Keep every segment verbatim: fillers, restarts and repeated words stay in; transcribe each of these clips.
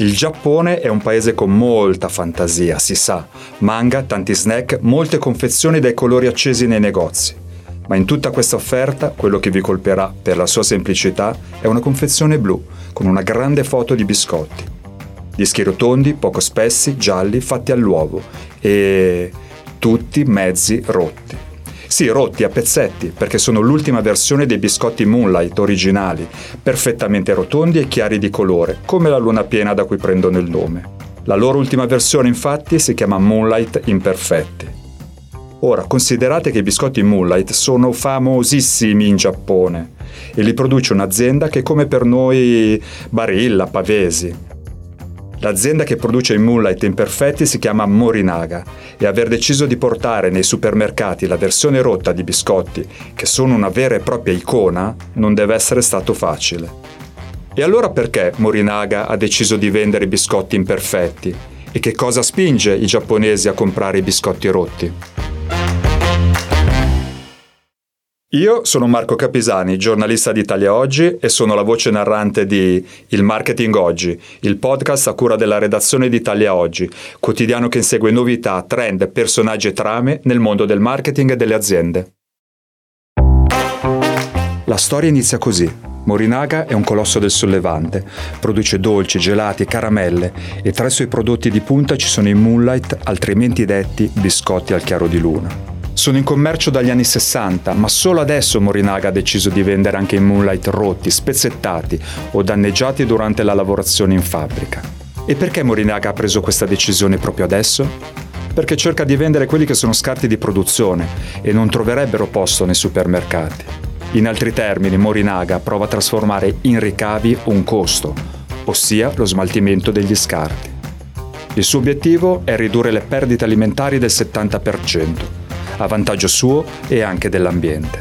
Il Giappone è un paese con molta fantasia, si sa. Manga, tanti snack, molte confezioni dai colori accesi nei negozi. Ma in tutta questa offerta, quello che vi colpirà per la sua semplicità è una confezione blu, con una grande foto di biscotti. Dischi rotondi, poco spessi, gialli, fatti all'uovo. E... tutti mezzi rotti. Sì, rotti a pezzetti, perché sono l'ultima versione dei biscotti Moonlight originali, perfettamente rotondi e chiari di colore, come la luna piena da cui prendono il nome. La loro ultima versione, infatti, si chiama Moonlight Imperfetti. Ora, considerate che i biscotti Moonlight sono famosissimi in Giappone e li produce un'azienda che, come per noi, Barilla, Pavesi. L'azienda che produce i Moonlight Imperfetti si chiama Morinaga e aver deciso di portare nei supermercati la versione rotta di biscotti, che sono una vera e propria icona, non deve essere stato facile. E allora perché Morinaga ha deciso di vendere biscotti imperfetti? E che cosa spinge i giapponesi a comprare i biscotti rotti? Io sono Marco Capisani, giornalista di Italia Oggi e sono la voce narrante di Il Marketing Oggi, il podcast a cura della redazione di Italia Oggi, quotidiano che insegue novità, trend, personaggi e trame nel mondo del marketing e delle aziende. La storia inizia così. Morinaga è un colosso del Sollevante, produce dolci, gelati, caramelle e tra i suoi prodotti di punta ci sono i Moonlight, altrimenti detti biscotti al chiaro di luna. Sono in commercio dagli anni sessanta, ma solo adesso Morinaga ha deciso di vendere anche i Moonlight rotti, spezzettati o danneggiati durante la lavorazione in fabbrica. E perché Morinaga ha preso questa decisione proprio adesso? Perché cerca di vendere quelli che sono scarti di produzione e non troverebbero posto nei supermercati. In altri termini, Morinaga prova a trasformare in ricavi un costo, ossia lo smaltimento degli scarti. Il suo obiettivo è ridurre le perdite alimentari del settanta per cento. A vantaggio suo e anche dell'ambiente.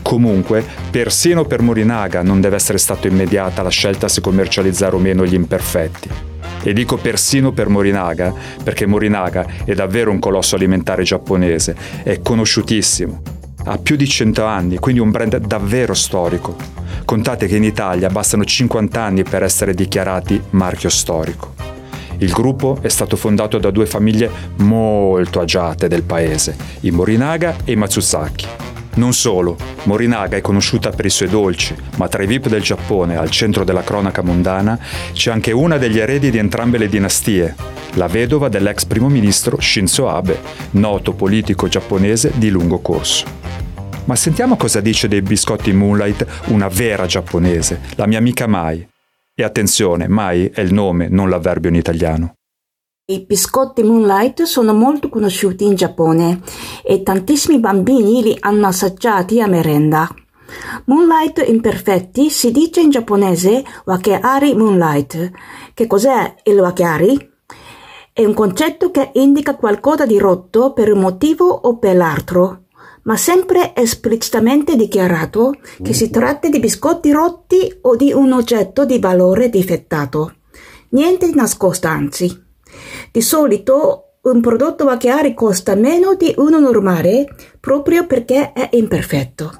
Comunque, persino per Morinaga non deve essere stata immediata la scelta se commercializzare o meno gli imperfetti. E dico persino per Morinaga, perché Morinaga è davvero un colosso alimentare giapponese, è conosciutissimo, ha più di cento anni, quindi un brand davvero storico. Contate che in Italia bastano cinquanta anni per essere dichiarati marchio storico. Il gruppo è stato fondato da due famiglie molto agiate del paese, i Morinaga e i Matsusaki. Non solo, Morinaga è conosciuta per i suoi dolci, ma tra i V I P del Giappone, al centro della cronaca mondana, c'è anche una degli eredi di entrambe le dinastie, la vedova dell'ex primo ministro Shinzo Abe, noto politico giapponese di lungo corso. Ma sentiamo cosa dice dei biscotti Moonlight una vera giapponese, la mia amica Mai. E attenzione, Mai è il nome, non l'avverbio in italiano. I biscotti Moonlight sono molto conosciuti in Giappone e tantissimi bambini li hanno assaggiati a merenda. Moonlight imperfetti si dice in giapponese wakeari Moonlight. Che cos'è il wakeari? È un concetto che indica qualcosa di rotto per un motivo o per l'altro, ma sempre esplicitamente dichiarato che si tratta di biscotti rotti o di un oggetto di valore difettato. Niente nascosto, anzi. Di solito un prodotto wakeari costa meno di uno normale proprio perché è imperfetto.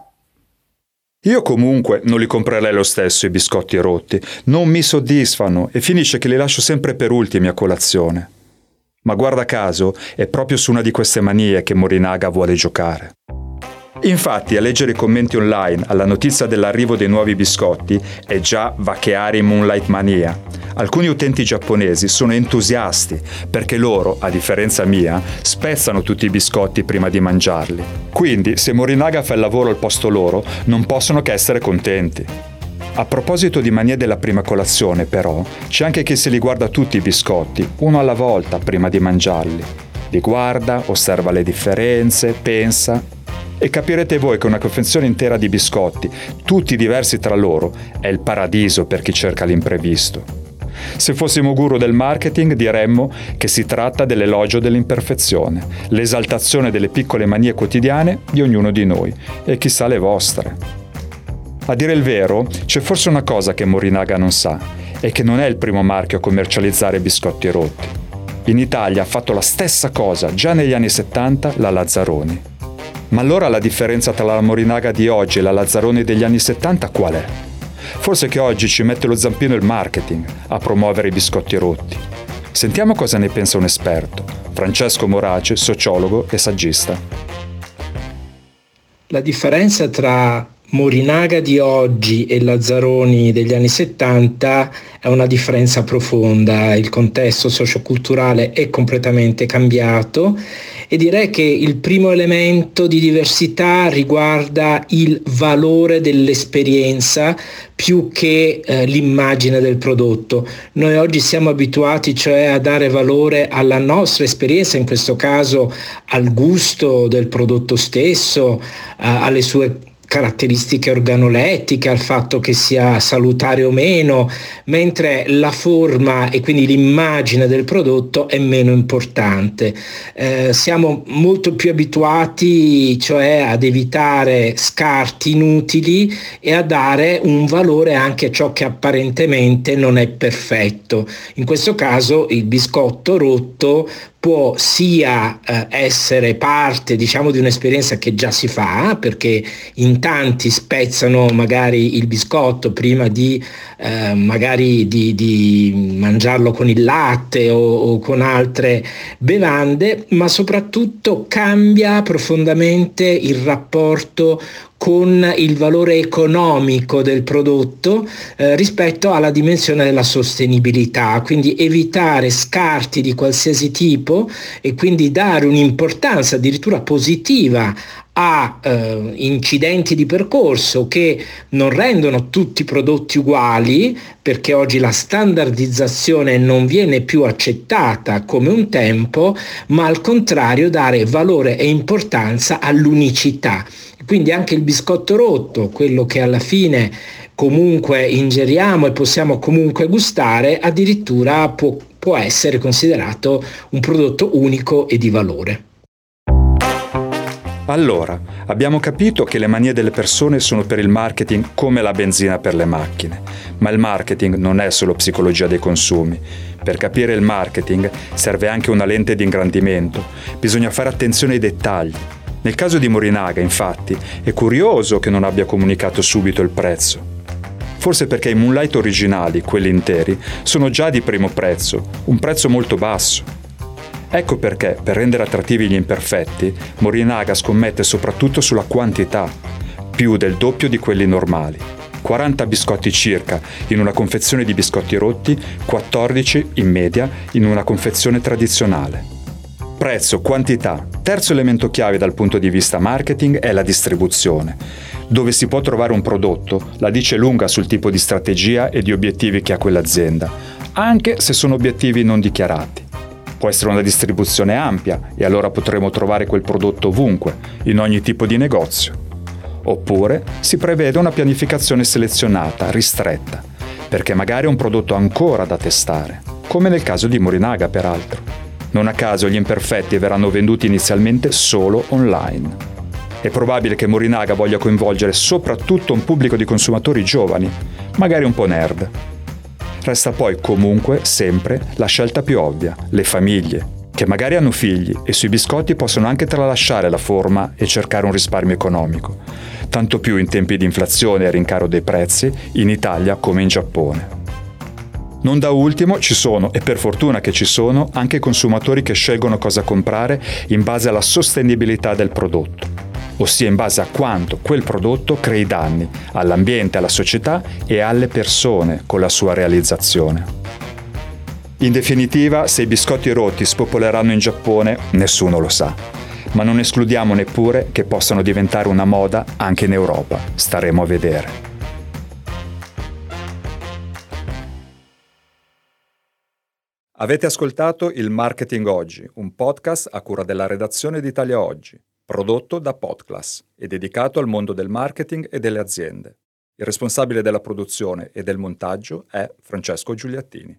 Io comunque non li comprerei lo stesso i biscotti rotti, non mi soddisfano e finisce che li lascio sempre per ultimi a colazione. Ma guarda caso, è proprio su una di queste manie che Morinaga vuole giocare. Infatti, a leggere i commenti online alla notizia dell'arrivo dei nuovi biscotti è già wakeari Moonlight mania. Alcuni utenti giapponesi sono entusiasti perché loro, a differenza mia, spezzano tutti i biscotti prima di mangiarli. Quindi, se Morinaga fa il lavoro al posto loro, non possono che essere contenti. A proposito di manie della prima colazione, però, c'è anche chi se li guarda tutti i biscotti, uno alla volta prima di mangiarli. Li guarda, osserva le differenze, pensa. E capirete voi che una confezione intera di biscotti, tutti diversi tra loro, è il paradiso per chi cerca l'imprevisto. Se fossimo guru del marketing diremmo che si tratta dell'elogio dell'imperfezione, l'esaltazione delle piccole manie quotidiane di ognuno di noi, e chissà le vostre. A dire il vero, c'è forse una cosa che Morinaga non sa, è che non è il primo marchio a commercializzare biscotti rotti. In Italia ha fatto la stessa cosa già negli anni settanta la Lazzaroni. Ma allora la differenza tra la Morinaga di oggi e la Lazzaroni degli anni settanta qual è? Forse che oggi ci mette lo zampino il marketing a promuovere i biscotti rotti. Sentiamo cosa ne pensa un esperto, Francesco Morace, sociologo e saggista. La differenza tra Morinaga di oggi e Lazzaroni degli anni settanta è una differenza profonda, il contesto socioculturale è completamente cambiato e direi che il primo elemento di diversità riguarda il valore dell'esperienza più che eh, l'immagine del prodotto. Noi oggi siamo abituati cioè a dare valore alla nostra esperienza, in questo caso al gusto del prodotto stesso, eh, alle sue caratteristiche organolettiche, al fatto che sia salutare o meno, mentre la forma e quindi l'immagine del prodotto è meno importante. Eh, siamo molto più abituati cioè ad evitare scarti inutili e a dare un valore anche a ciò che apparentemente non è perfetto. In questo caso il biscotto rotto può sia eh, essere parte, diciamo, di un'esperienza che già si fa, perché in tanti spezzano magari il biscotto prima di eh, magari di, di mangiarlo con il latte o, o con altre bevande, ma soprattutto cambia profondamente il rapporto con il valore economico del prodotto eh, rispetto alla dimensione della sostenibilità, quindi evitare scarti di qualsiasi tipo e quindi dare un'importanza addirittura positiva a eh, incidenti di percorso che non rendono tutti i prodotti uguali, perché oggi la standardizzazione non viene più accettata come un tempo, ma al contrario dare valore e importanza all'unicità. Quindi anche il biscotto rotto, quello che alla fine comunque ingeriamo e possiamo comunque gustare, addirittura può, può essere considerato un prodotto unico e di valore. Allora, abbiamo capito che le manie delle persone sono per il marketing come la benzina per le macchine, ma il marketing non è solo psicologia dei consumi. Per capire il marketing serve anche una lente di ingrandimento, bisogna fare attenzione ai dettagli. Nel caso di Morinaga, infatti, è curioso che non abbia comunicato subito il prezzo. Forse perché i Moonlight originali, quelli interi, sono già di primo prezzo, un prezzo molto basso. Ecco perché, per rendere attrattivi gli imperfetti, Morinaga scommette soprattutto sulla quantità, più del doppio di quelli normali. quaranta biscotti circa in una confezione di biscotti rotti, quattordici in media in una confezione tradizionale. Prezzo, quantità. Terzo elemento chiave dal punto di vista marketing è la distribuzione. Dove si può trovare un prodotto la dice lunga sul tipo di strategia e di obiettivi che ha quell'azienda, anche se sono obiettivi non dichiarati. Può essere una distribuzione ampia e allora potremo trovare quel prodotto ovunque, in ogni tipo di negozio. Oppure si prevede una pianificazione selezionata, ristretta, perché magari è un prodotto ancora da testare, come nel caso di Morinaga peraltro. Non a caso gli imperfetti verranno venduti inizialmente solo online. È probabile che Morinaga voglia coinvolgere soprattutto un pubblico di consumatori giovani, magari un po' nerd. Resta poi comunque sempre la scelta più ovvia, le famiglie, che magari hanno figli e sui biscotti possono anche tralasciare la forma e cercare un risparmio economico, tanto più in tempi di inflazione e rincaro dei prezzi in Italia come in Giappone. Non da ultimo ci sono, e per fortuna che ci sono, anche consumatori che scelgono cosa comprare in base alla sostenibilità del prodotto, ossia in base a quanto quel prodotto crei danni all'ambiente, alla società e alle persone con la sua realizzazione. In definitiva, se i biscotti rotti spopoleranno in Giappone, nessuno lo sa, ma non escludiamo neppure che possano diventare una moda anche in Europa, staremo a vedere. Avete ascoltato Il Marketing Oggi, un podcast a cura della redazione di Italia Oggi, prodotto da Podclass e dedicato al mondo del marketing e delle aziende. Il responsabile della produzione e del montaggio è Francesco Giuliani.